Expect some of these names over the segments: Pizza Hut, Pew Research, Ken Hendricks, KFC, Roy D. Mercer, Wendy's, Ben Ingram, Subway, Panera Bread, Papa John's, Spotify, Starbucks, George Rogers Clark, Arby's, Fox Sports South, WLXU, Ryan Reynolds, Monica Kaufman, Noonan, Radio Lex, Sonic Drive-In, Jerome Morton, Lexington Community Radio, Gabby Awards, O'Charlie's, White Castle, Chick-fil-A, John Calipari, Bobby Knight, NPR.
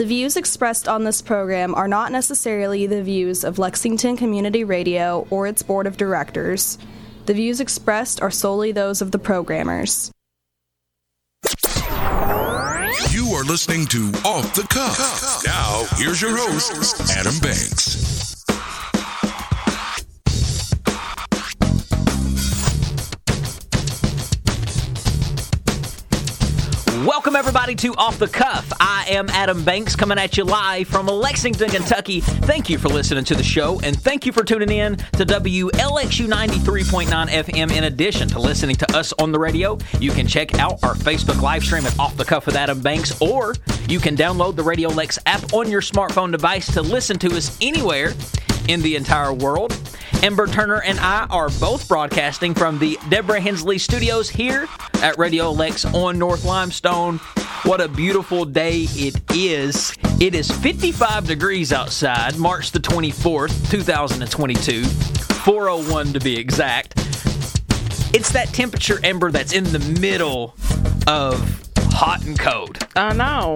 The views expressed on this program are not necessarily the views of Lexington Community Radio or its board of directors. The views expressed are solely those of the programmers. You are listening to Off the Cuff. Now, here's your host, Adam Banks. Welcome, everybody, to Off the Cuff. I am Adam Banks, coming at you live from Lexington, Kentucky. Thank you for listening to the show, and thank you for tuning in to WLXU 93.9 FM. In addition to listening to us on the radio, you can check out our Facebook live stream at Off the Cuff with Adam Banks, or you can download the Radio Lex app on your smartphone device to listen to us anywhere in the entire world. Ember Turner and I are both broadcasting from the Deborah Hensley Studios here at Radio Lex on North Limestone. What a beautiful day it is. It is 55 degrees outside, March the 24th, 2022, 401 to be exact. It's that temperature, Ember, that's in the middle of hot and cold. I know.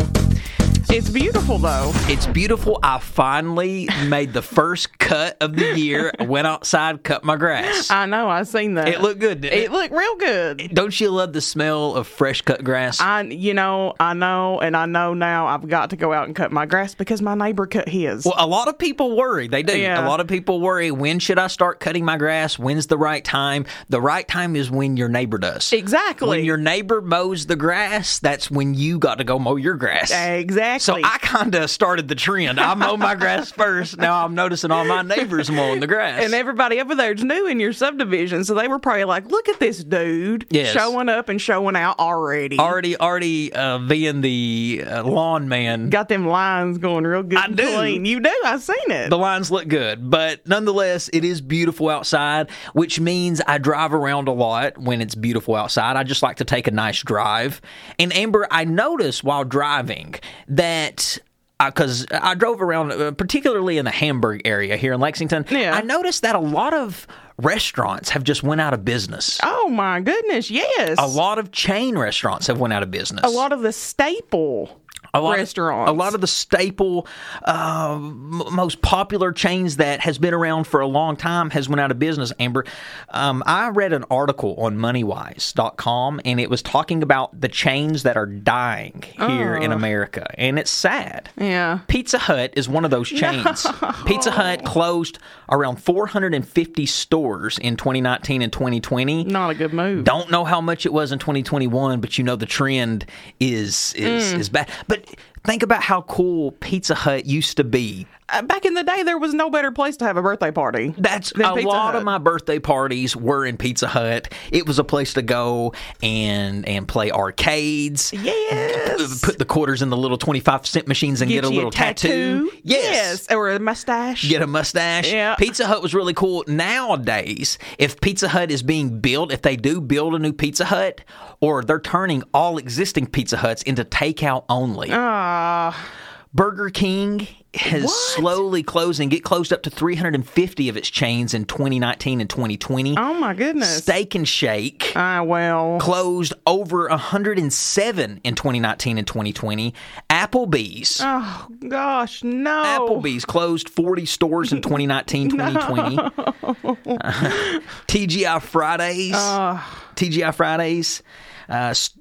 It's beautiful, though. It's beautiful. I finally made the first cut of the year. I went outside, cut my grass. I know. I've seen that. It looked good, didn't it? It looked real good. Don't you love the smell of fresh cut grass? I know. And I know now I've got to go out and cut my grass because my neighbor cut his. Well, a lot of people worry. They do. Yeah. A lot of people worry, when should I start cutting my grass? When's the right time? The right time is when your neighbor does. Exactly. When your neighbor mows the grass, that's when you got to go mow your grass. Exactly. So I kind of started the trend. I mow my grass first. Now I'm noticing all my neighbors mowing the grass. And everybody over there is new in your subdivision, so they were probably like, look at this dude showing up and showing out already. Already being the lawn man. Got them lines going real good. I do. Clean. You do. I've seen it. The lines look good. But nonetheless, it is beautiful outside, which means I drive around a lot when it's beautiful outside. I just like to take a nice drive. And Amber, I noticed while driving that, because I drove around, particularly in the Hamburg area here in Lexington, I noticed that a lot of restaurants have just went out of business. Oh, my goodness, yes. A lot of chain restaurants have went out of business. A lot of the staple restaurants. A lot of the staple, most popular chains that has been around for a long time has went out of business, Amber. I read an article on MoneyWise.com, and it was talking about the chains that are dying here in America, and it's sad. Yeah. Pizza Hut is one of those chains. No. Pizza Hut closed around 450 stores in 2019 and 2020. Not a good move. Don't know how much it was in 2021, but you know the trend is bad. But think about how cool Pizza Hut used to be. Back in the day, there was no better place to have a birthday party. That's a lot of my birthday parties were in Pizza Hut. It was a place to go and play arcades. Yes. Put the quarters in the little 25-cent machines and get a little tattoo. Yes. Or a mustache. Get a mustache. Yeah. Pizza Hut was really cool. Nowadays, if Pizza Hut is being built, if they do build a new Pizza Hut, or they're turning all existing Pizza Huts into takeout only. Burger King has slowly closed and closed up to 350 of its chains in 2019 and 2020. Oh, my goodness. Steak and Shake closed over 107 in 2019 and 2020. Applebee's. Oh, gosh, no. Applebee's closed 40 stores in 2019, 2020. No. TGI Fridays.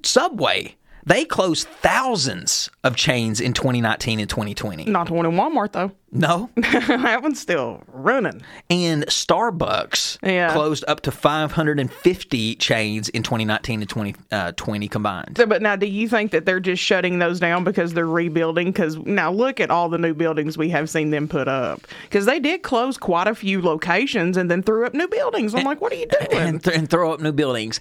Subway. They closed thousands of chains in 2019 and 2020. Not the one in Walmart, though. No. That one's still running. And Starbucks closed up to 550 chains in 2019 and 2020 combined. So, but now, do you think that they're just shutting those down because they're rebuilding? Because now look at all the new buildings we have seen them put up. Because they did close quite a few locations and then threw up new buildings. I'm like, what are you doing? And throw up new buildings.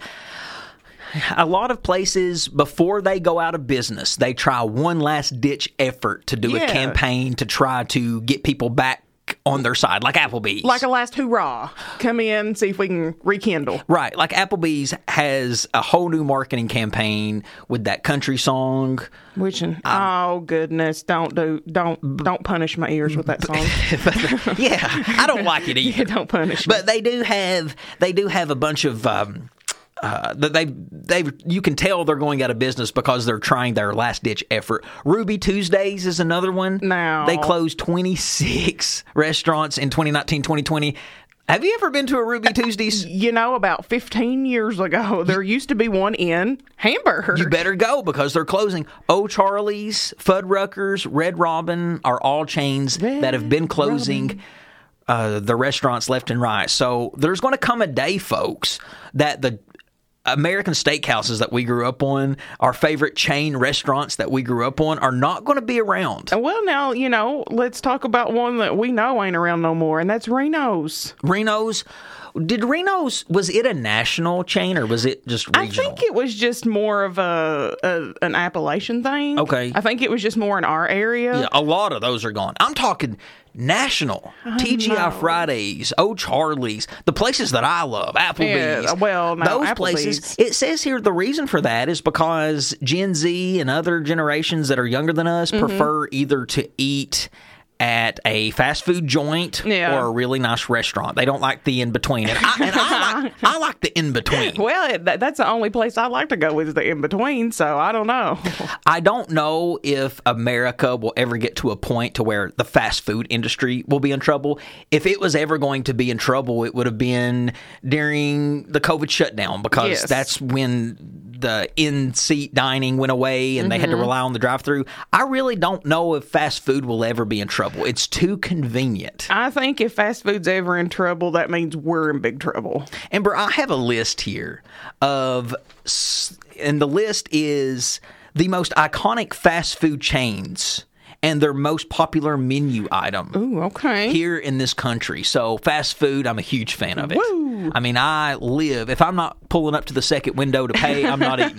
A lot of places, before they go out of business, they try one last-ditch effort to do a campaign to try to get people back on their side, like Applebee's. Like a last hurrah. Come in, see if we can rekindle. Right. Like Applebee's has a whole new marketing campaign with that country song. Oh, goodness. Don't punish my ears with that song. I don't like it either. Don't punish me. But they do have a bunch of You can tell they're going out of business because they're trying their last-ditch effort. Ruby Tuesdays is another one. No. They closed 26 restaurants in 2019, 2020. Have you ever been to a Ruby Tuesdays? You know, about 15 years ago, there used to be one in Hamburg. You better go because they're closing. O'Charlie's, Fuddruckers, Red Robin are all chains that have been closing the restaurants left and right. So there's going to come a day, folks, that the American steakhouses that we grew up on, our favorite chain restaurants that we grew up on, are not going to be around. Well, now, you know, let's talk about one that we know ain't around no more, and that's Reno's. Reno's. Did Reno's, was it a national chain or was it just regional? I think it was just more of an Appalachian thing. Okay. I think it was just more in our area. Yeah, a lot of those are gone. I'm talking national. TGI Fridays, O'Charlie's, the places that I love, Applebee's. Yeah, well, no, those Applebee's. Places. It says here the reason for that is because Gen Z and other generations that are younger than us prefer either to eat at a fast food joint or a really nice restaurant. They don't like the in-between. And I like the in-between. Well, that's the only place I like to go is the in-between, so I don't know. I don't know if America will ever get to a point to where the fast food industry will be in trouble. If it was ever going to be in trouble, it would have been during the COVID shutdown because that's when the in-seat dining went away and they had to rely on the drive-thru. I really don't know if fast food will ever be in trouble. It's too convenient. I think if fast food's ever in trouble, that means we're in big trouble. Amber, I have a list here of, and the list is the most iconic fast food chains and their most popular menu item. Ooh, okay. Here in this country. So fast food, I'm a huge fan of it. Woo. I mean, I live, if I'm not pulling up to the second window to pay, I'm not eating.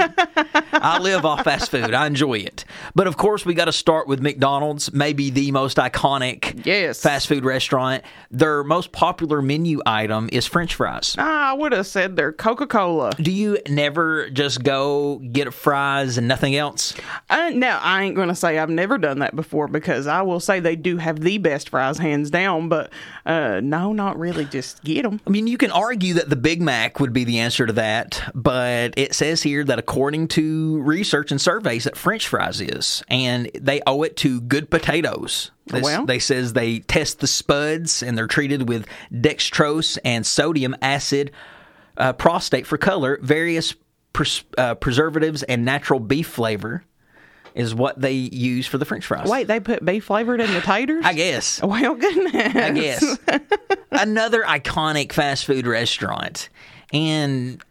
I live off fast food. I enjoy it. But of course, we got to start with McDonald's, maybe the most iconic fast food restaurant. Their most popular menu item is French fries. I would have said their Coca-Cola. Do you never just go get fries and nothing else? No, I ain't going to say I've never done that before. Because I will say they do have the best fries, hands down, but no, not really. Just get them. I mean, you can argue that the Big Mac would be the answer to that, but it says here that according to research and surveys that French fries is, and they owe it to good potatoes. They says they test the spuds, and they're treated with dextrose and sodium acid prostate for color, various preservatives, and natural beef flavor. Is what they use for the French fries. Wait, they put beef flavored in the taters? I guess. Well, goodness. I guess. Another iconic fast food restaurant. And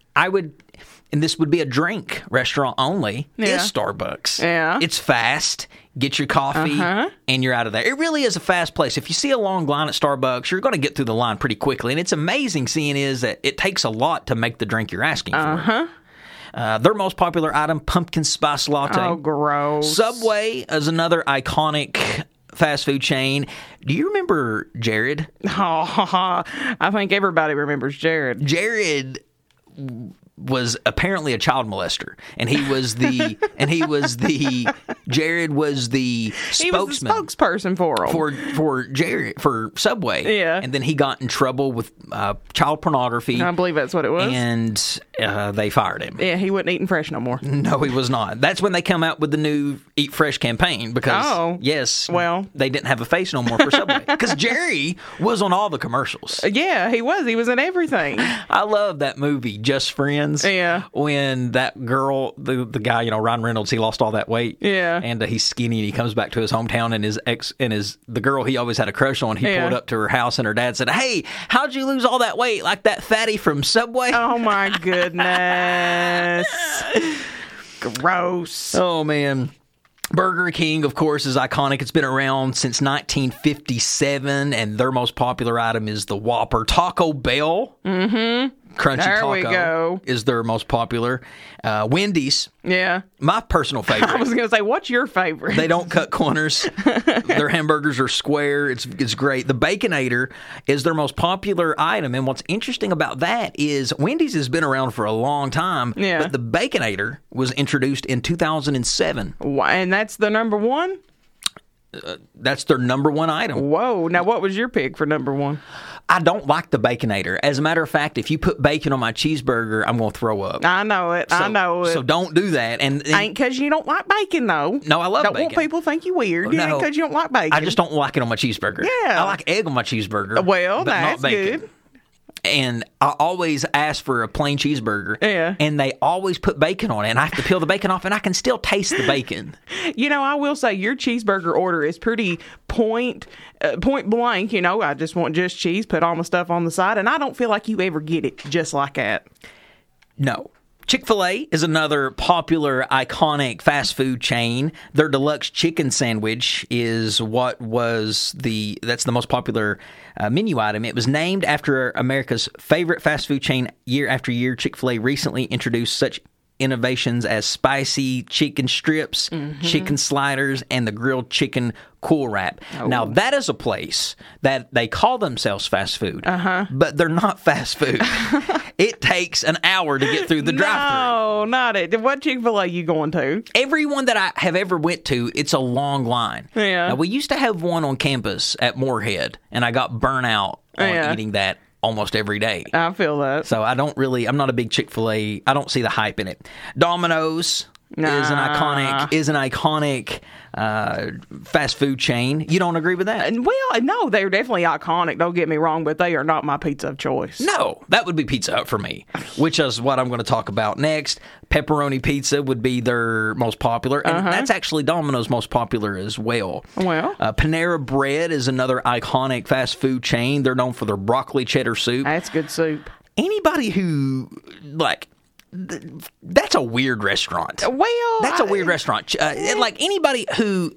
this would be a drink restaurant only, is Starbucks. Yeah. It's fast. Get your coffee, and you're out of there. It really is a fast place. If you see a long line at Starbucks, you're going to get through the line pretty quickly. And it's amazing seeing is that it takes a lot to make the drink you're asking for. Their most popular item, pumpkin spice latte. Oh, gross. Subway is another iconic fast food chain. Do you remember Jared? Oh, I think everybody remembers Jared. Jared was apparently a child molester, and he was the spokesperson for Subway. Yeah, and then he got in trouble with child pornography. I believe that's what it was, and they fired him. Yeah, he wasn't eating fresh no more. No, he was not. That's when they come out with the new Eat Fresh campaign because they didn't have a face no more for Subway because Jerry was on all the commercials. Yeah, he was. He was in everything. I love that movie, Just Friends. Yeah. When that girl, the guy, you know, Ryan Reynolds, he lost all that weight. Yeah. And he's skinny and he comes back to his hometown and the girl he always had a crush on, he pulled up to her house and her dad said, "Hey, how'd you lose all that weight? Like that fatty from Subway?" Oh my goodness. Gross. Oh man. Burger King, of course, is iconic. It's been around since 1957, and their most popular item is the Whopper. Taco Bell, Crunchy there Taco we go. Is their most popular. Wendy's, my personal favorite. I was going to say, what's your favorite? They don't cut corners. Their hamburgers are square. It's great. The Baconator is their most popular item, and what's interesting about that is Wendy's has been around for a long time, but the Baconator was introduced in 2007. And that's the number one? That's their number one item. Whoa. Now, what was your pick for number one? I don't like the Baconator. As a matter of fact, if you put bacon on my cheeseburger, I'm going to throw up. I know it. So don't do that. And ain't because you don't like bacon, though. No, I love bacon. Don't want people to think you weird. No, ain't because you don't like bacon. I just don't like it on my cheeseburger. Yeah. I like egg on my cheeseburger. Well, that's good. And I always ask for a plain cheeseburger, and they always put bacon on it, and I have to peel the bacon off, and I can still taste the bacon. You know, I will say your cheeseburger order is pretty point blank, you know, I just want just cheese, put all my stuff on the side, and I don't feel like you ever get it just like that. No. Chick-fil-A is another popular, iconic fast food chain. Their deluxe chicken sandwich is that's the most popular menu item. It was named after America's favorite fast food chain year after year. Chick-fil-A recently introduced such innovations as spicy chicken strips, chicken sliders, and the grilled chicken cool wrap. Oh. Now, that is a place that they call themselves fast food, but they're not fast food. It takes an hour to get through the drive-thru. No, not it. What Chick-fil-A you going to? Everyone that I have ever went to, it's a long line. Yeah. Now, we used to have one on campus at Moorhead, and I got burnt out on eating that almost every day. I feel that. So I'm not a big Chick-fil-A. I don't see the hype in it. Domino's is an iconic fast food chain. You don't agree with that? Well, no, they're definitely iconic. Don't get me wrong, but they are not my pizza of choice. No, that would be Pizza Hut for me, which is what I'm going to talk about next. Pepperoni pizza would be their most popular, and that's actually Domino's most popular as well. Panera Bread is another iconic fast food chain. They're known for their broccoli cheddar soup. That's good soup. Anybody who that's a weird restaurant. Well, that's a weird restaurant. Like anybody who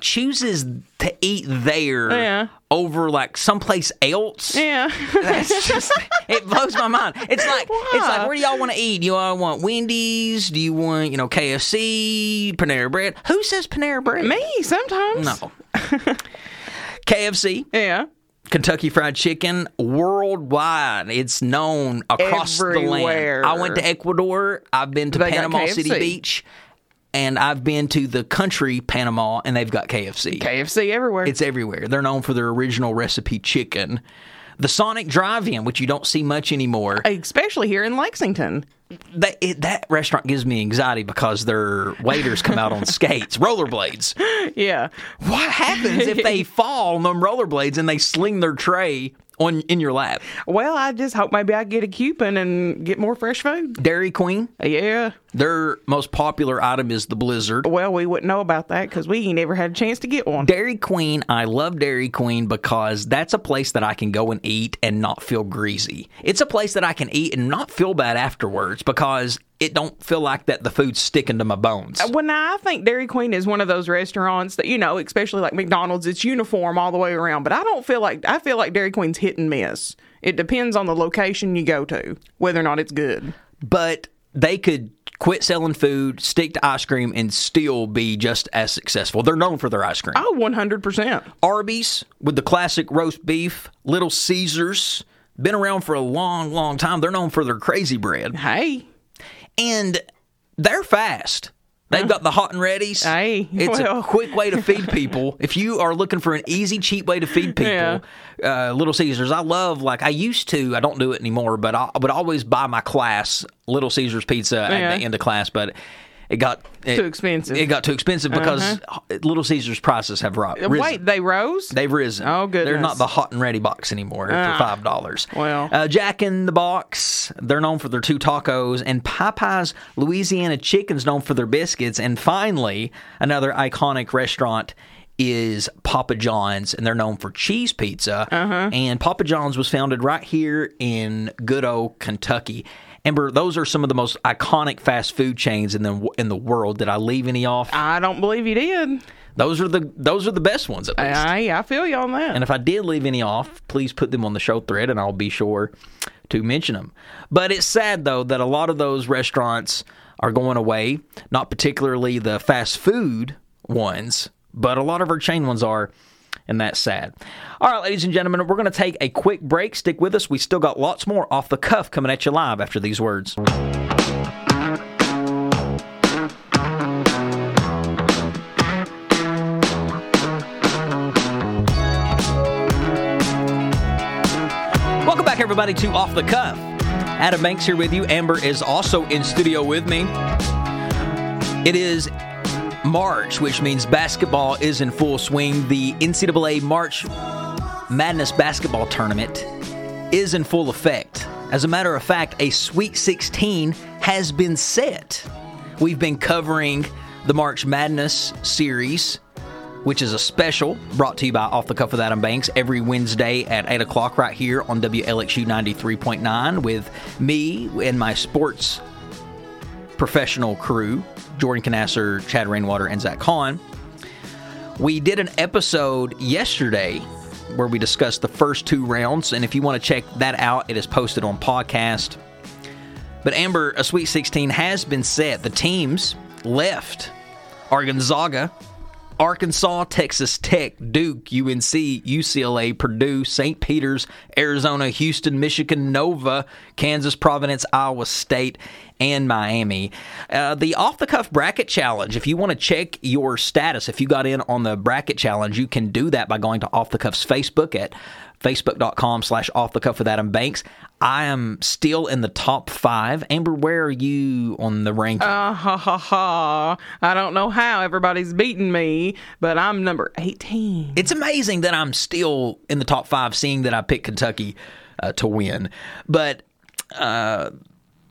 chooses to eat there over someplace else. Yeah, that's just it blows my mind. It's like where do y'all want to eat? Do y'all want Wendy's? Do you want KFC, Panera Bread? Who says Panera Bread? Me sometimes. No, KFC. Yeah. Kentucky Fried Chicken, worldwide. It's known across everywhere. The land. I went to Ecuador. I've been to Panama City Beach. And I've been to the country, Panama, and they've got KFC. KFC everywhere. It's everywhere. They're known for their original recipe chicken. The Sonic Drive-In, which you don't see much anymore. Especially here in Lexington. That restaurant gives me anxiety because their waiters come out on skates, rollerblades. Yeah. What happens if they fall on them rollerblades and they sling their tray in your lap? Well, I just hope maybe I get a coupon and get more fresh food. Dairy Queen? Yeah. Their most popular item is the Blizzard. Well, we wouldn't know about that because we ain't ever had a chance to get one. Dairy Queen, I love Dairy Queen because that's a place that I can go and eat and not feel greasy. It's a place that I can eat and not feel bad afterwards. Because it don't feel like that the food's sticking to my bones. Well, now, I think Dairy Queen is one of those restaurants that, especially like McDonald's, it's uniform all the way around. But I feel like Dairy Queen's hit and miss. It depends on the location you go to, whether or not it's good. But they could quit selling food, stick to ice cream, and still be just as successful. They're known for their ice cream. Oh, 100%. Arby's with the classic roast beef, Little Caesars. Been around for a long, long time. They're known for their crazy bread. Hey. And they're fast. They've got the hot and readies. Hey. It's a quick way to feed people. If you are looking for an easy, cheap way to feed people, Little Caesars. I love, I used to, I don't do it anymore, but I would always buy my class Little Caesars pizza at the end of class, but it got too expensive. It got too expensive because Little Caesars prices have risen. Wait, they rose? They've risen. Oh, goodness. They're not the hot and ready box anymore for $5. Well, Jack in the Box, they're known for their 2 tacos. And Popeye's Louisiana Chicken's known for their biscuits. And finally, another iconic restaurant is Papa John's, and they're known for cheese pizza. And Papa John's was founded right here in good old Kentucky. Amber, those are some of the most iconic fast food chains in the world. Did I leave any off? I don't believe you did. Those are the best ones, at least. I feel you on that. And if I did leave any off, please put them on the show thread, and I'll be sure to mention them. But it's sad, though, that a lot of those restaurants are going away, not particularly the fast food ones, but a lot of our chain ones are. And that's sad. All right, ladies and gentlemen, we're going to take a quick break. Stick with us. We still got lots more Off the Cuff coming at you live after these words. back, everybody, to Off the Cuff. Adam Banks here with you. Amber is also in studio with me. It is March, which means basketball is in full swing. The NCAA March Madness basketball tournament is in full effect. As a matter of fact, a Sweet 16 has been set. We've been covering the March Madness series, which is a special brought to you by Off the Cuff with Adam Banks every Wednesday at 8 o'clock right here on WLXU 93.9 with me and my sports professional crew, Jordan Canasser, Chad Rainwater, and Zach Kahn. We did an episode yesterday where we discussed the first two rounds, and if you want to check that out, it is posted on podcast. But Amber, a Sweet 16 has been set. The teams left are Gonzaga, Arkansas, Texas Tech, Duke, UNC, UCLA, Purdue, St. Peter's, Arizona, Houston, Michigan, Nova, Kansas, Providence, Iowa State, and Miami. The off-the-cuff bracket challenge, if you want to check your status, if you got in on the bracket challenge, you can do that by going to Off the Cuff's Facebook at facebook.com/Off the Cuff with Adam Banks. I am still in the top 5. Amber, where are you on the ranking? I don't know how everybody's beating me, but I'm number 18. It's amazing that I'm still in the top 5, seeing that I picked Kentucky to win. But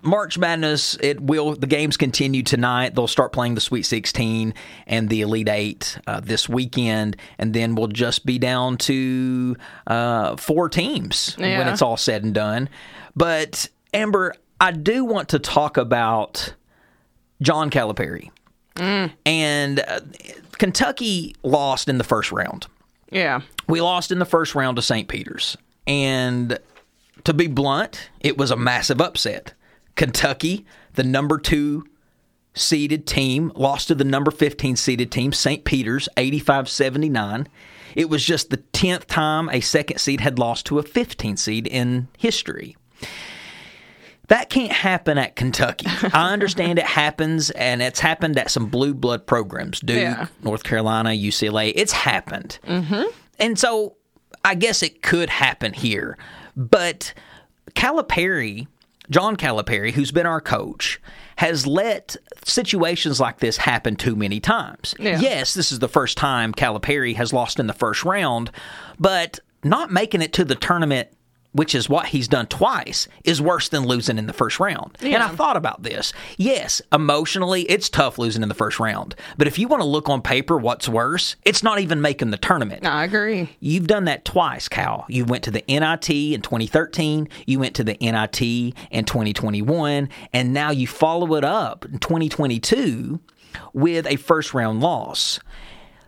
March Madness, the games continue tonight. They'll start playing the Sweet 16 and the Elite Eight this weekend, and then we'll just be down to 4 teams when it's all said and done. But, Amber, I do want to talk about John Calipari. And Kentucky lost in the first round. Yeah. We lost in the first round to St. Peter's. And to be blunt, it was a massive upset. Kentucky, the number 2 seeded team, lost to the number 15 seeded team, St. Peter's, 85-79. It was just the 10th time a second seed had lost to a 15 seed in history. That can't happen at Kentucky. I understand it happens, and it's happened at some blue blood programs, Duke, North Carolina, UCLA. It's happened. And so I guess it could happen here. But John Calipari, who's been our coach, has let situations like this happen too many times. Yeah. Yes, this is the first time Calipari has lost in the first round, but not making it to the tournament, which is what he's done twice, is worse than losing in the first round. Yeah. And I thought about this. Yes, emotionally, it's tough losing in the first round. But if you want to look on paper what's worse, it's not even making the tournament. No, I agree. You've done that twice, Cal. You went to the NIT in 2013. You went to the NIT in 2021. And now you follow it up in 2022 with a first-round loss.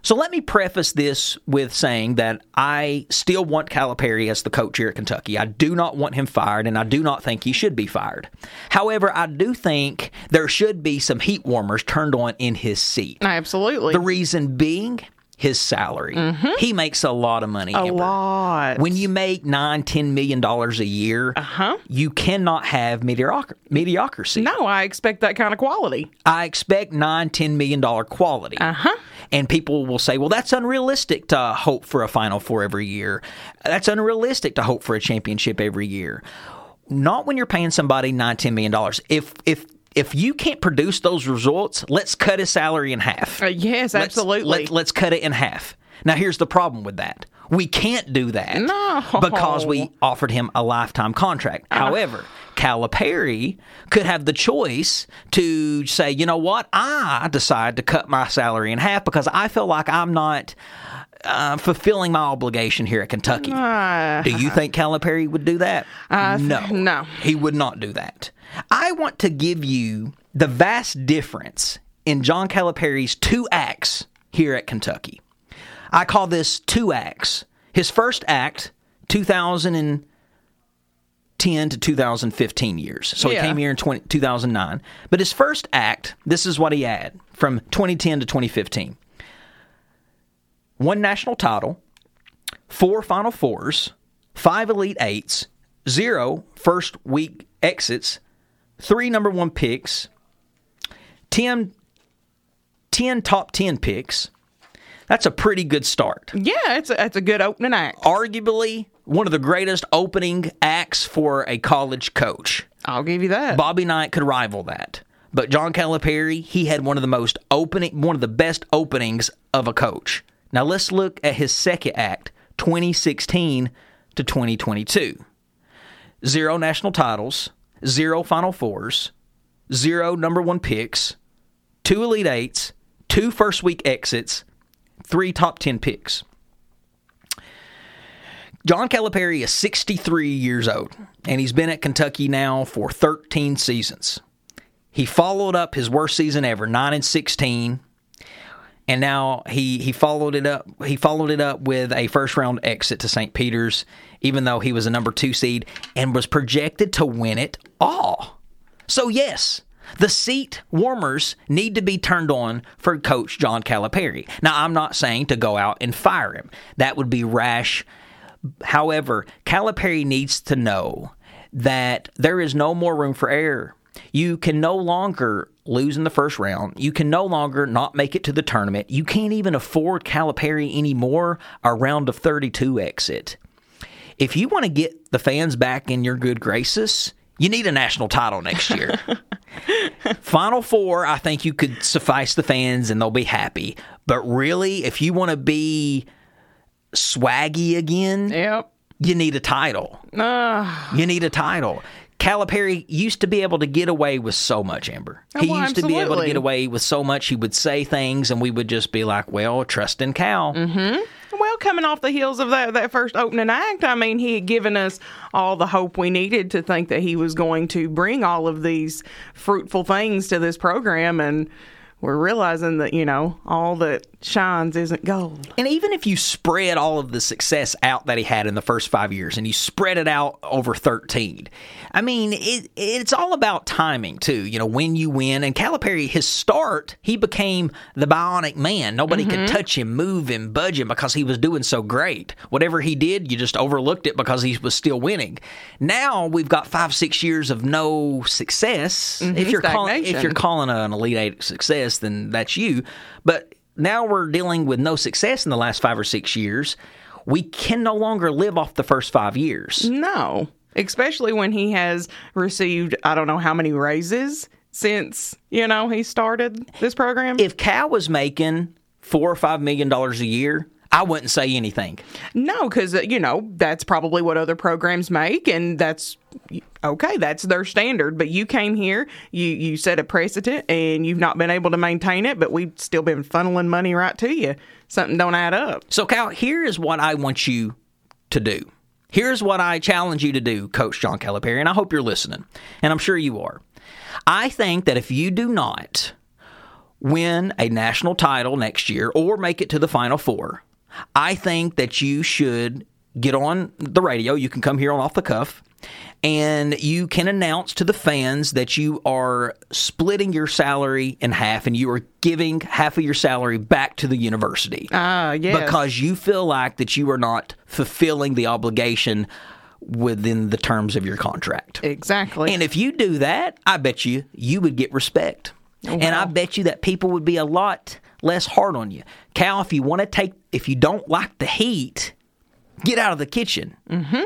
So let me preface this with saying that I still want Calipari as the coach here at Kentucky. I do not want him fired, and I do not think he should be fired. However, I do think there should be some heat warmers turned on in his seat. Absolutely. The reason being his salary. He makes a lot of money. A lot. When you make $9, $10 million a year, you cannot have mediocrity. No, I expect that kind of quality. I expect $9, $10 million quality. And people will say, well, that's unrealistic to hope for a Final Four every year. That's unrealistic to hope for a championship every year. Not when you're paying somebody $9, $10 million. If you can't produce those results, let's cut his salary in half. Yes, absolutely. Let's cut it in half. Now, here's the problem with that. We can't do that because we offered him a lifetime contract. However, Calipari could have the choice to say, you know what, I decide to cut my salary in half because I feel like I'm not fulfilling my obligation here at Kentucky. Do you think Calipari would do that? No. He would not do that. I want to give you the vast difference in John Calipari's 2 acts here at Kentucky. I call this 2 acts. His first act, 2010 to 2015 years. So he came here in 2009. But his first act, this is what he had from 2010 to 2015. 1 national title, 4 Final Fours, 5 Elite Eights, 0 first-week exits, 3 number 1 picks, 10 top 10 picks. That's a pretty good start. Yeah, it's a good opening act. Arguably one of the greatest opening acts for a college coach. I'll give you that. Bobby Knight could rival that. But John Calipari, he had one of the best openings of a coach. Now let's look at his second act, 2016 to 2022. 0 national titles, 0 Final Fours, 0 number 1 picks, 2 Elite Eights, 2 first week exits, 3 top 10 picks. John Calipari is 63 years old, and he's been at Kentucky now for 13 seasons. He followed up his worst season ever, 9-16, and now he followed it up with a first round exit to St. Peter's, even though he was a number 2 seed and was projected to win it all. So yes, the seat warmers need to be turned on for Coach John Calipari. Now, I'm not saying to go out and fire him. That would be rash. However, Calipari needs to know that there is no more room for error. You can no longer lose in the first round. You can no longer not make it to the tournament. You can't even afford Calipari anymore a round of 32 exit. If you want to get the fans back in your good graces, you need a national title next year. Final Four, I think you could suffice the fans and they'll be happy. But really, if you want to be swaggy again, you need a title. You need a title. Calipari used to be able to get away with so much, Amber. He used to be able to get away with so much. He would say things and we would just be like, well, trust in Cal. Mm-hmm. Well, coming off the heels of that first opening act, I mean, he had given us all the hope we needed to think that he was going to bring all of these fruitful things to this program, and we're realizing that, you know, all that shines isn't gold. And even if you spread all of the success out that he had in the first 5 years and you spread it out over 13, I mean, it's all about timing, too, you know, when you win. And Calipari, his start, he became the bionic man. Nobody could touch him, move him, budge him because he was doing so great. Whatever he did, you just overlooked it because he was still winning. Now we've got 5-6 years of no success. If you're calling an Elite Eight success, then that's you. But now we're dealing with no success in the last 5 or 6 years. We can no longer live off the first 5 years. No, especially when he has received, I don't know how many raises since, you know, he started this program. If Cal was making $4 or $5 million a year, I wouldn't say anything. No, because, you know, that's probably what other programs make, and that's okay. That's their standard. But you came here, you set a precedent, and you've not been able to maintain it, but we've still been funneling money right to you. Something don't add up. So, Cal, here is what I want you to do. Here's what I challenge you to do, Coach John Calipari, and I hope you're listening, and I'm sure you are. I think that if you do not win a national title next year or make it to the Final Four, I think that you should get on the radio. You can come here on Off the Cuff, and you can announce to the fans that you are splitting your salary in half, and you are giving half of your salary back to the university. Yes. Because you feel like that you are not fulfilling the obligation within the terms of your contract. Exactly. And if you do that, I bet you would get respect. Wow. And I bet you that people would be a lot less hard on you. Cal, if you don't like the heat, get out of the kitchen. Mm-hmm.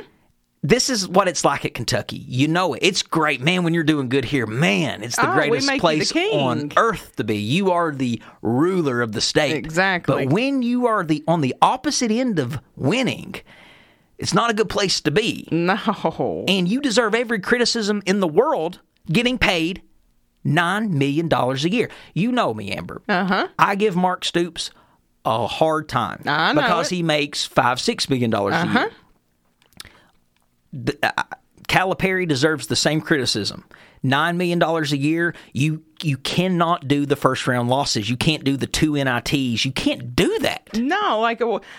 This is what it's like at Kentucky. You know it. It's great, man, when you're doing good here. Man, it's the greatest place on earth to be. You are the ruler of the state. Exactly. But when you are on the opposite end of winning, it's not a good place to be. No. And you deserve every criticism in the world, getting paid $9 million a year. You know me, Amber. Uh-huh. I give Mark Stoops a hard time. I know because he makes $5-6 million a year. Calipari deserves the same criticism. $9 million a year, you cannot do the first round losses. You can't do the 2 NITs. You can't do that. No, like who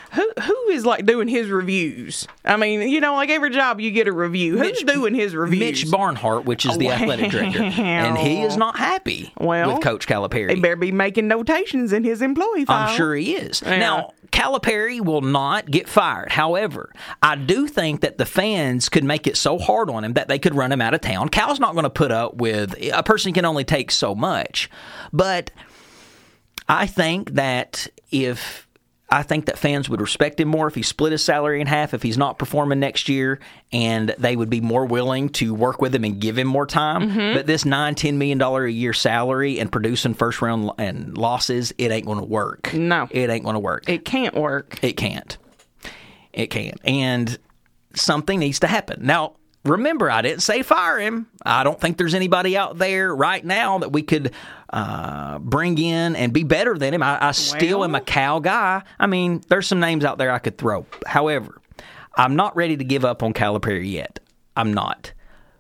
is like doing his reviews? I mean, you know, like every job you get a review. Who's doing his reviews? Mitch Barnhart, which is the athletic director, and he is not happy with Coach Calipari. He better be making notations in his employee file. I'm sure he is. Yeah. Now, Calipari will not get fired. However, I do think that the fans could make it so hard on him that they could run him out of town. Cal's not going to put up with a person can only take so much. But I think that if I think that fans would respect him more if he split his salary in half, if he's not performing next year, and they would be more willing to work with him and give him more time. Mm-hmm. But this $9-10 million a year salary and producing first round and losses, it ain't going to work. No, it ain't going to work. It can't work. It can't. It can't. And something needs to happen now. Remember, I didn't say fire him. I don't think there's anybody out there right now that we could bring in and be better than him. I still am a Cal guy. I mean, there's some names out there I could throw. However, I'm not ready to give up on Calipari yet. I'm not.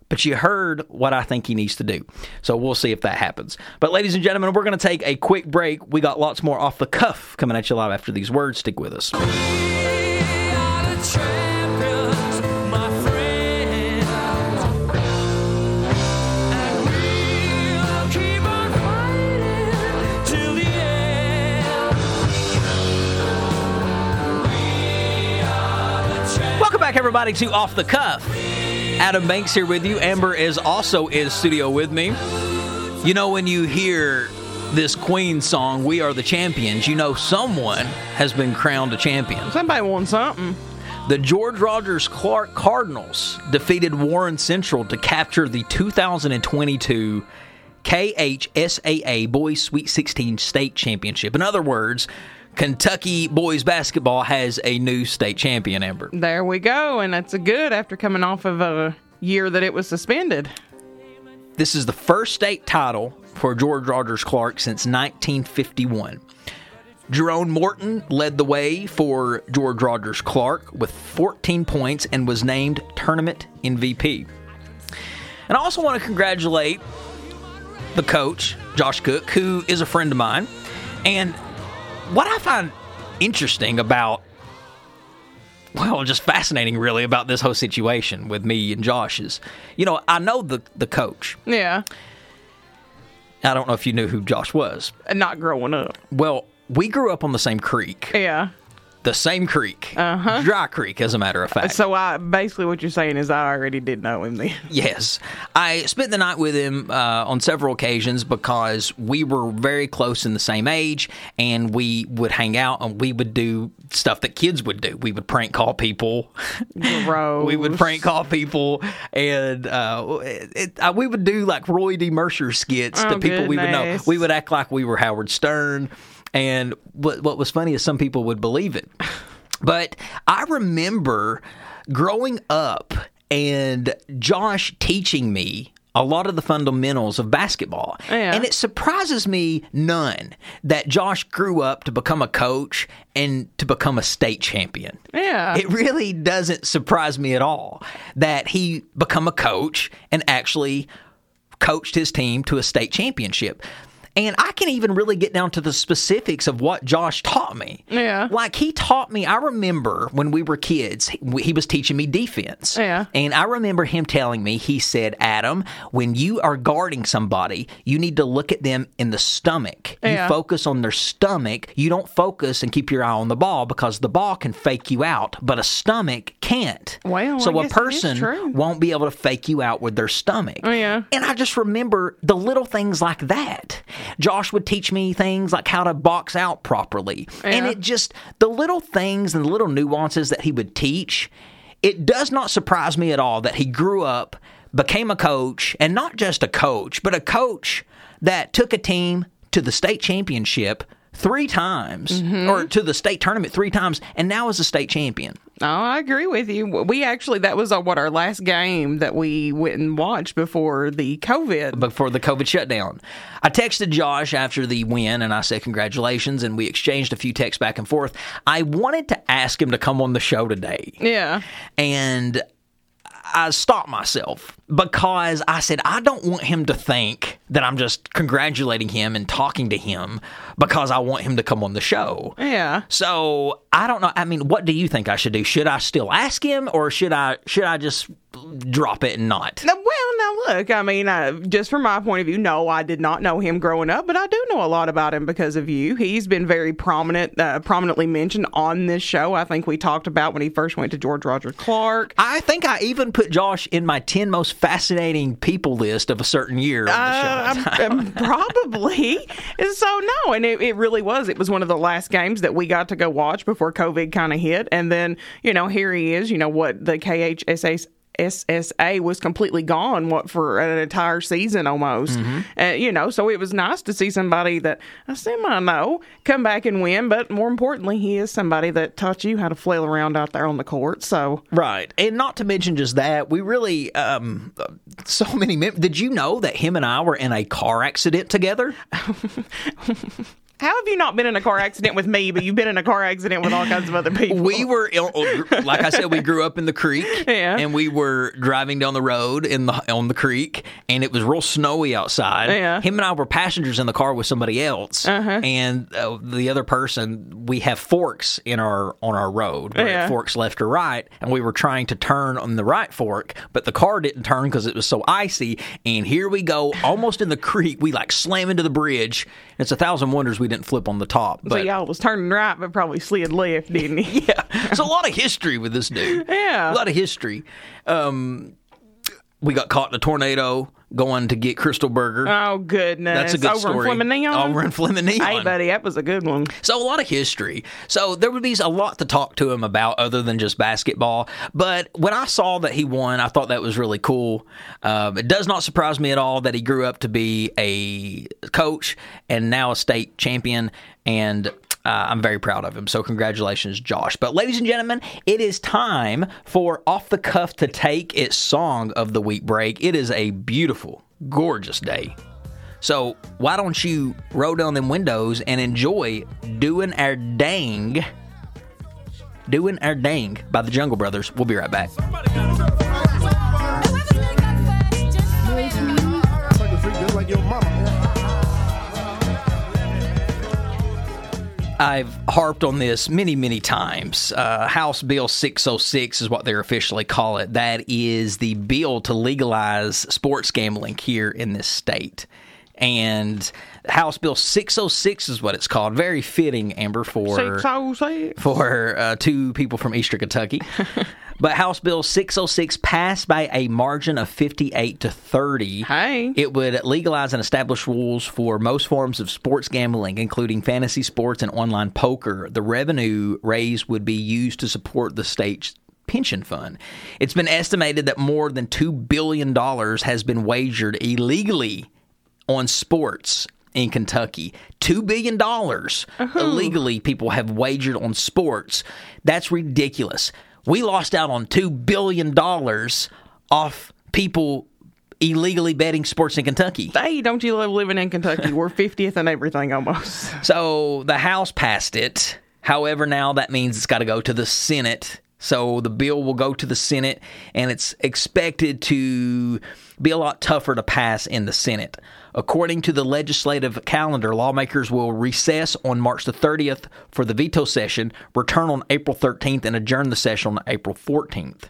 But you heard what I think he needs to do. So we'll see if that happens. But ladies and gentlemen, we're going to take a quick break. We got lots more off the cuff coming at you live after these words. Stick with us. Everybody to Off the Cuff. Adam Banks here with you. Amber is also in studio with me. You know, when you hear this Queen song, We Are the Champions, you know someone has been crowned a champion. Somebody won something. The George Rogers Clark Cardinals defeated Warren Central to capture the 2022 KHSAA Boys Sweet 16 State Championship. In other words, Kentucky boys basketball has a new state champion, Amber. There we go, and that's a good after coming off of a year that it was suspended. This is the first state title for George Rogers Clark since 1951. Jerome Morton led the way for George Rogers Clark with 14 points and was named tournament MVP. And I also want to congratulate the coach, Josh Cook, who is a friend of mine, and what I find interesting about, well, just fascinating really about this whole situation with me and Josh is, you know, I know the coach. Yeah. I don't know if you knew who Josh was. Not growing up. Well, we grew up on the same creek. Yeah. The same creek. Uh-huh. Dry Creek, as a matter of fact. So basically what you're saying is I already did know him then. Yes. I spent the night with him on several occasions because we were very close in the same age, and we would hang out, and we would do stuff that kids would do. We would prank call people. Gross. We would prank call people, and we would do like Roy D. Mercer skits to people we would know. We would act like we were Howard Stern. And what was funny is some people would believe it. But I remember growing up and Josh teaching me a lot of the fundamentals of basketball. Yeah. And it surprises me none that Josh grew up to become a coach and to become a state champion. Yeah. It really doesn't surprise me at all that he become a coach and actually coached his team to a state championship. And I can even really get down to the specifics of what Josh taught me. Yeah. Like, he taught me, I remember when we were kids, he was teaching me defense. Yeah. And I remember him telling me, he said, Adam, when you are guarding somebody, you need to look at them in the stomach. Yeah. You focus on their stomach. You don't focus and keep your eye on the ball because the ball can fake you out, but a stomach can't. Well, so a person won't be able to fake you out with their stomach. Oh, yeah. And I just remember the little things like that. Josh would teach me things like how to box out properly. Yeah. And it just, the little things and the little nuances that he would teach, it does not surprise me at all that he grew up, became a coach, and not just a coach, but a coach that took a team to the state championship 3 times, mm-hmm. or to the state tournament 3 times, and now is a state champion. Oh, I agree with you. We actually, that was our last game that we went and watched before the COVID shutdown. I texted Josh after the win, and I said congratulations, and we exchanged a few texts back and forth. I wanted to ask him to come on the show today. Yeah. And I stopped myself because I said, I don't want him to think that I'm just congratulating him and talking to him because I want him to come on the show. Yeah. So I don't know. I mean, what do you think I should do? Should I still ask him, or should I just drop it and not? Well, no, look, I mean, just from my point of view, no, I did not know him growing up, but I do know a lot about him because of you. He's been very prominently mentioned on this show. I think we talked about when he first went to George Rogers Clark. I think I even put Josh in my 10 most fascinating people list of a certain year on the show. Probably. So, no, and it really was. It was one of the last games that we got to go watch before COVID kind of hit. And then, you know, here he is, you know, what the KHSSA was completely gone for an entire season almost. Mm-hmm. You know, so it was nice to see somebody that I semi-know come back and win, but more importantly, he is somebody that taught you how to flail around out there on the court, so. Right, and not to mention just that, we really, did you know that him and I were in a car accident together? How have you not been in a car accident with me, but you've been in a car accident with all kinds of other people? We were, like I said, we grew up in the creek, yeah. And we were driving down the road on the creek, and it was real snowy outside. Yeah. Him and I were passengers in the car with somebody else, uh-huh. And the other person, we have forks on our road, where yeah. It forks left or right, and we were trying to turn on the right fork, but the car didn't turn because it was so icy, and here we go, almost in the creek, we like slam into the bridge. It's a thousand wonders we didn't flip on the top. But so y'all was turning right, but probably slid left, didn't he? Yeah. It's a lot of history with this dude. Yeah. A lot of history. We got caught in a tornado going to get Crystal Burger. Oh, goodness. That's a good story. Over in Fleming Neon? Over in Fleming Neon. Hey, buddy, that was a good one. So a lot of history. So there would be a lot to talk to him about other than just basketball. But when I saw that he won, I thought that was really cool. It does not surprise me at all that he grew up to be a coach and now a state champion. And I'm very proud of him, so congratulations, Josh. But ladies and gentlemen, it is time for Off the Cuff to take its Song of the Week break. It is a beautiful, gorgeous day. So why don't you roll down them windows and enjoy Doing Our Dang by the Jungle Brothers. We'll be right back. I've harped on this many, many times. House Bill 606 is what they officially call it. That is the bill to legalize sports gambling here in this state. And House Bill 606 is what it's called. Very fitting, Amber, for two people from Eastern Kentucky. But House Bill 606 passed by a margin of 58-30. Hey. It would legalize and establish rules for most forms of sports gambling, including fantasy sports and online poker. The revenue raised would be used to support the state's pension fund. It's been estimated that more than $2 billion has been wagered illegally on sports in Kentucky. $2 billion illegally people have wagered on sports. That's ridiculous. We lost out on $2 billion off people illegally betting sports in Kentucky. Hey, don't you love living in Kentucky? We're 50th and everything almost. So the House passed it. However, now that means it's got to go to the Senate. So the bill will go to the Senate, and it's expected to be a lot tougher to pass in the Senate. According to the legislative calendar, lawmakers will recess on March the 30th for the veto session, return on April 13th, and adjourn the session on April 14th.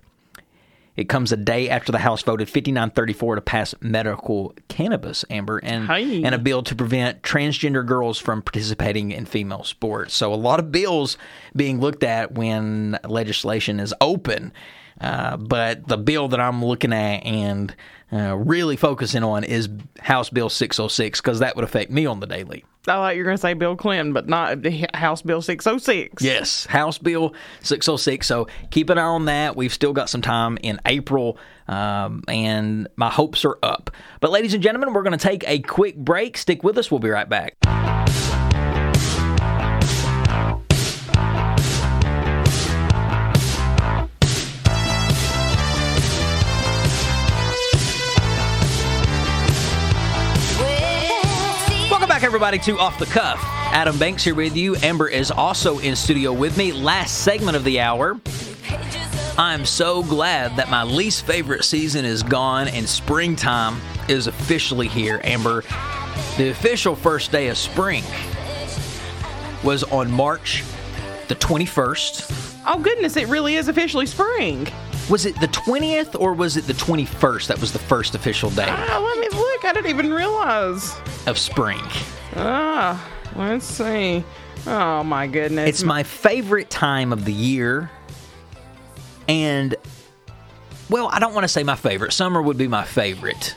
It comes a day after the House voted 59-34 to pass medical cannabis, Amber, and a bill to prevent transgender girls from participating in female sports. So a lot of bills being looked at when legislation is open. But the bill that I'm looking at and really focusing on is House Bill 606 because that would affect me on the daily. I thought you were going to say Bill Clinton, but not House Bill 606. Yes, House Bill 606. So keep an eye on that. We've still got some time in April, and my hopes are up. But ladies and gentlemen, we're going to take a quick break. Stick with us. We'll be right back. Everybody to Off the Cuff. Adam Banks here with you. Amber is also in studio with me. Last segment of the hour. I'm so glad that my least favorite season is gone and springtime is officially here, Amber. The official first day of spring was on March the 21st. Oh, goodness, it really is officially spring. Was it the 20th or was it the 21st that was the first official day? Let me look. I didn't even realize. Of spring. Let's see. Oh, my goodness. It's my favorite time of the year. And, well, I don't want to say my favorite. Summer would be my favorite.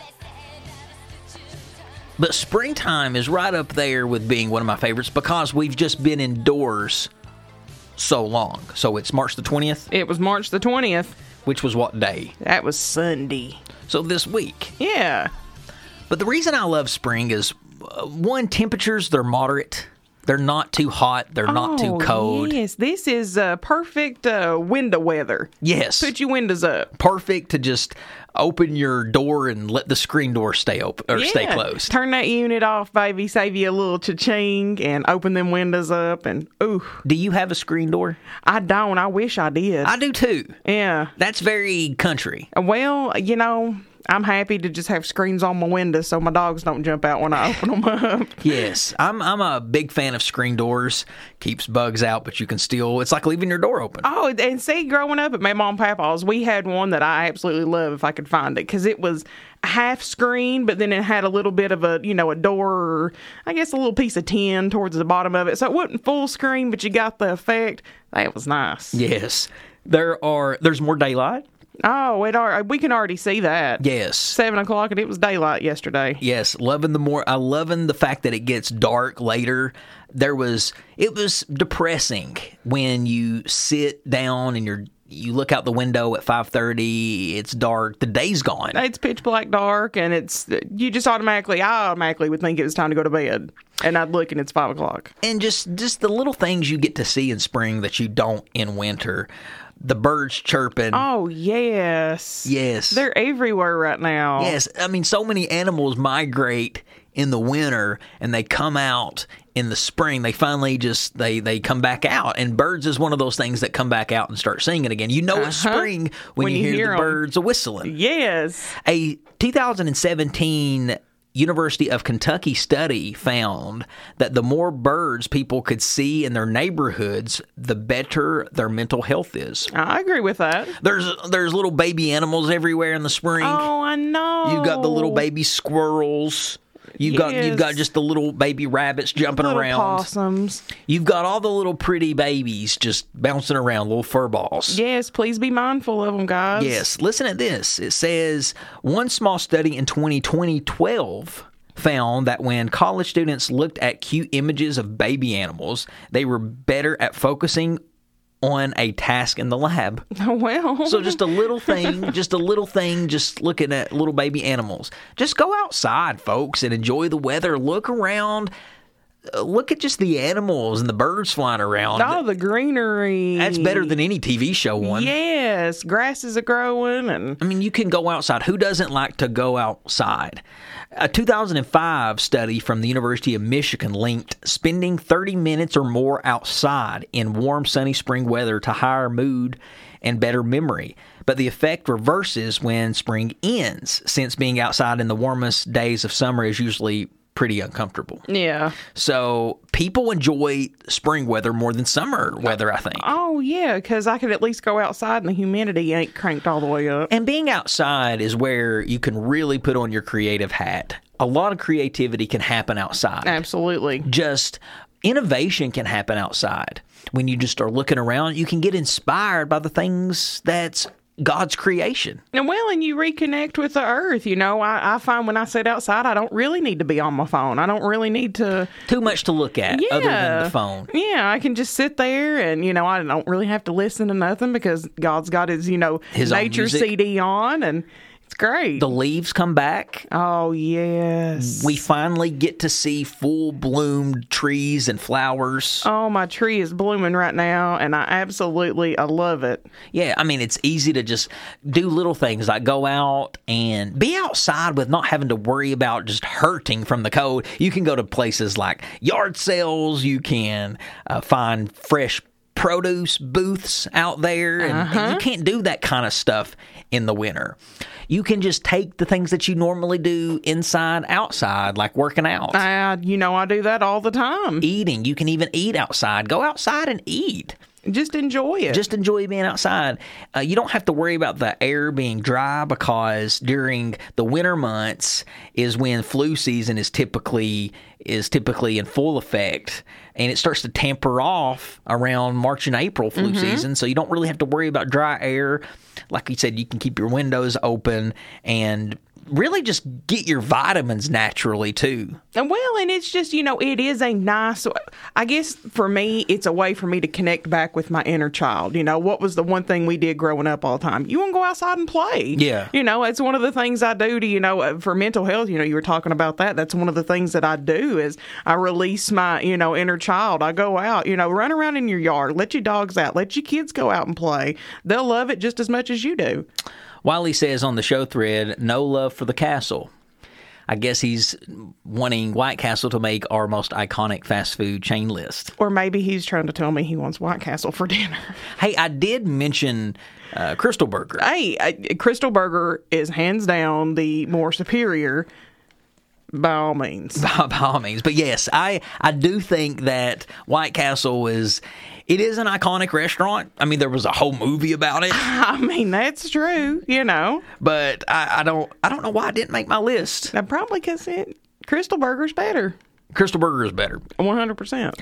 But springtime is right up there with being one of my favorites because we've just been indoors so long. So it's March the 20th? It was March the 20th. Which was what day? That was Sunday. So this week. Yeah. But the reason I love spring is, one, temperatures, they're moderate. They're not too hot. They're not too cold. Yes, this is perfect window weather. Yes. Put your windows up. Perfect to just open your door and let the screen door stay open or stay closed. Turn that unit off, baby. Save you a little cha-ching and open them windows up and ooh. Do you have a screen door? I don't. I wish I did. I do too. Yeah. That's very country. Well, you know, I'm happy to just have screens on my windows so my dogs don't jump out when I open them up. Yes. I'm a big fan of screen doors. Keeps bugs out, but you can still, it's like leaving your door open. Oh, and see, growing up at my mom and papa's, we had one that I absolutely love if I could find it, because it was half screen, but then it had a little bit of a, you know, a door, or I guess a little piece of tin towards the bottom of it. So it wasn't full screen, but you got the effect. That was nice. Yes. There's more daylight. Oh, we can already see that. Yes. 7 o'clock, and it was daylight yesterday. Yes, loving the fact that it gets dark later. It was depressing when you sit down and you look out the window at 5:30. It's dark. The day's gone. It's pitch black dark, and I automatically would think it was time to go to bed, and I'd look, and it's 5 o'clock. And just the little things you get to see in spring that you don't in winter. The birds chirping. Oh, yes. Yes. They're everywhere right now. Yes. I mean, so many animals migrate in the winter, and they come out in the spring. They finally just, they come back out. And birds is one of those things that come back out and start singing again. You know it's spring when you hear the birds whistling. Yes. A 2017 University of Kentucky study found that the more birds people could see in their neighborhoods, the better their mental health is. I agree with that. There's little baby animals everywhere in the spring. Oh, I know. You've got the little baby squirrels. You've got just the little baby rabbits jumping around. Possums. You've got all the little pretty babies just bouncing around, little fur balls. Yes, please be mindful of them, guys. Yes, listen to this. It says, one small study in 2012 found that when college students looked at cute images of baby animals, they were better at focusing on a task in the lab. Well. So just a little thing, just looking at little baby animals. Just go outside, folks, and enjoy the weather. Look around. Look at just the animals and the birds flying around. Oh, the greenery. That's better than any TV show one. Yes. Grasses are growing. And I mean, you can go outside. Who doesn't like to go outside? A 2005 study from the University of Michigan linked spending 30 minutes or more outside in warm, sunny spring weather to higher mood and better memory. But the effect reverses when spring ends, since being outside in the warmest days of summer is usually pretty uncomfortable. Yeah. So people enjoy spring weather more than summer weather, I think. Oh, yeah, because I could at least go outside and the humidity ain't cranked all the way up. And being outside is where you can really put on your creative hat. A lot of creativity can happen outside. Absolutely. Just innovation can happen outside. When you just are looking around, you can get inspired by the things that's God's creation. And you reconnect with the earth. You know, I find when I sit outside, I don't really need to be on my phone. I don't really need to. Too much to look at other than the phone. Yeah, I can just sit there and, you know, I don't really have to listen to nothing because God's got his, you know, his nature CD on, and it's great. The leaves come back. Oh, yes. We finally get to see full bloomed trees and flowers. Oh, my tree is blooming right now, and I love it. Yeah, I mean, it's easy to just do little things like go out and be outside with not having to worry about just hurting from the cold. You can go to places like yard sales. You can find fresh produce booths out there, and you can't do that kind of stuff in the winter. You can just take the things that you normally do inside, outside, like working out. I do that all the time. Eating. You can even eat outside. Go outside and eat. Just enjoy it. Just enjoy being outside. You don't have to worry about the air being dry, because during the winter months is when flu season is typically in full effect, and it starts to tamper off around March and April flu season. So you don't really have to worry about dry air. Like you said, you can keep your windows open and really just get your vitamins naturally, too. Well, and it's just, it is a nice, I guess for me, it's a way for me to connect back with my inner child. What was the one thing we did growing up all the time? You want to go outside and play. Yeah. It's one of the things I do to, for mental health, you were talking about that. That's one of the things that I do is I release my, inner child. I go out, run around in your yard, let your dogs out, let your kids go out and play. They'll love it just as much as you do. Wiley says on the show thread, no love for the castle. I guess he's wanting White Castle to make our most iconic fast food chain list. Or maybe he's trying to tell me he wants White Castle for dinner. Hey, I did mention Crystal Burger. Hey, Crystal Burger is hands down the more superior, by all means. By all means. But yes, I do think that White Castle is... It is an iconic restaurant. I mean, there was a whole movie about it. I mean, that's true, But I don't know why it didn't make my list. Probably because Crystal Burger's better. Crystal Burger is better. 100%.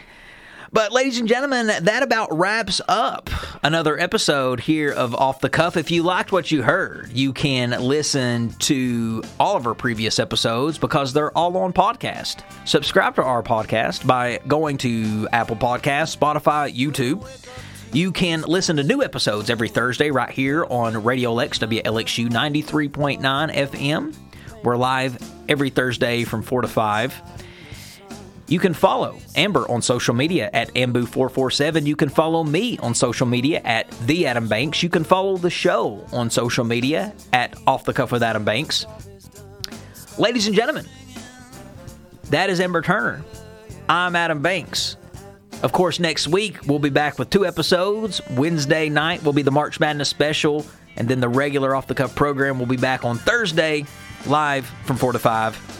But, ladies and gentlemen, that about wraps up another episode here of Off the Cuff. If you liked what you heard, you can listen to all of our previous episodes because they're all on podcast. Subscribe to our podcast by going to Apple Podcasts, Spotify, YouTube. You can listen to new episodes every Thursday right here on Radio Lex, WLXU 93.9 FM. We're live every Thursday from 4 to 5. You can follow Amber on social media at Ambu447. You can follow me on social media at The Adam Banks. You can follow the show on social media at Off the Cuff with Adam Banks. Ladies and gentlemen, that is Amber Turner. I'm Adam Banks. Of course, next week we'll be back with 2 episodes. Wednesday night will be the March Madness special, and then the regular Off the Cuff program will be back on Thursday, live from 4 to 5.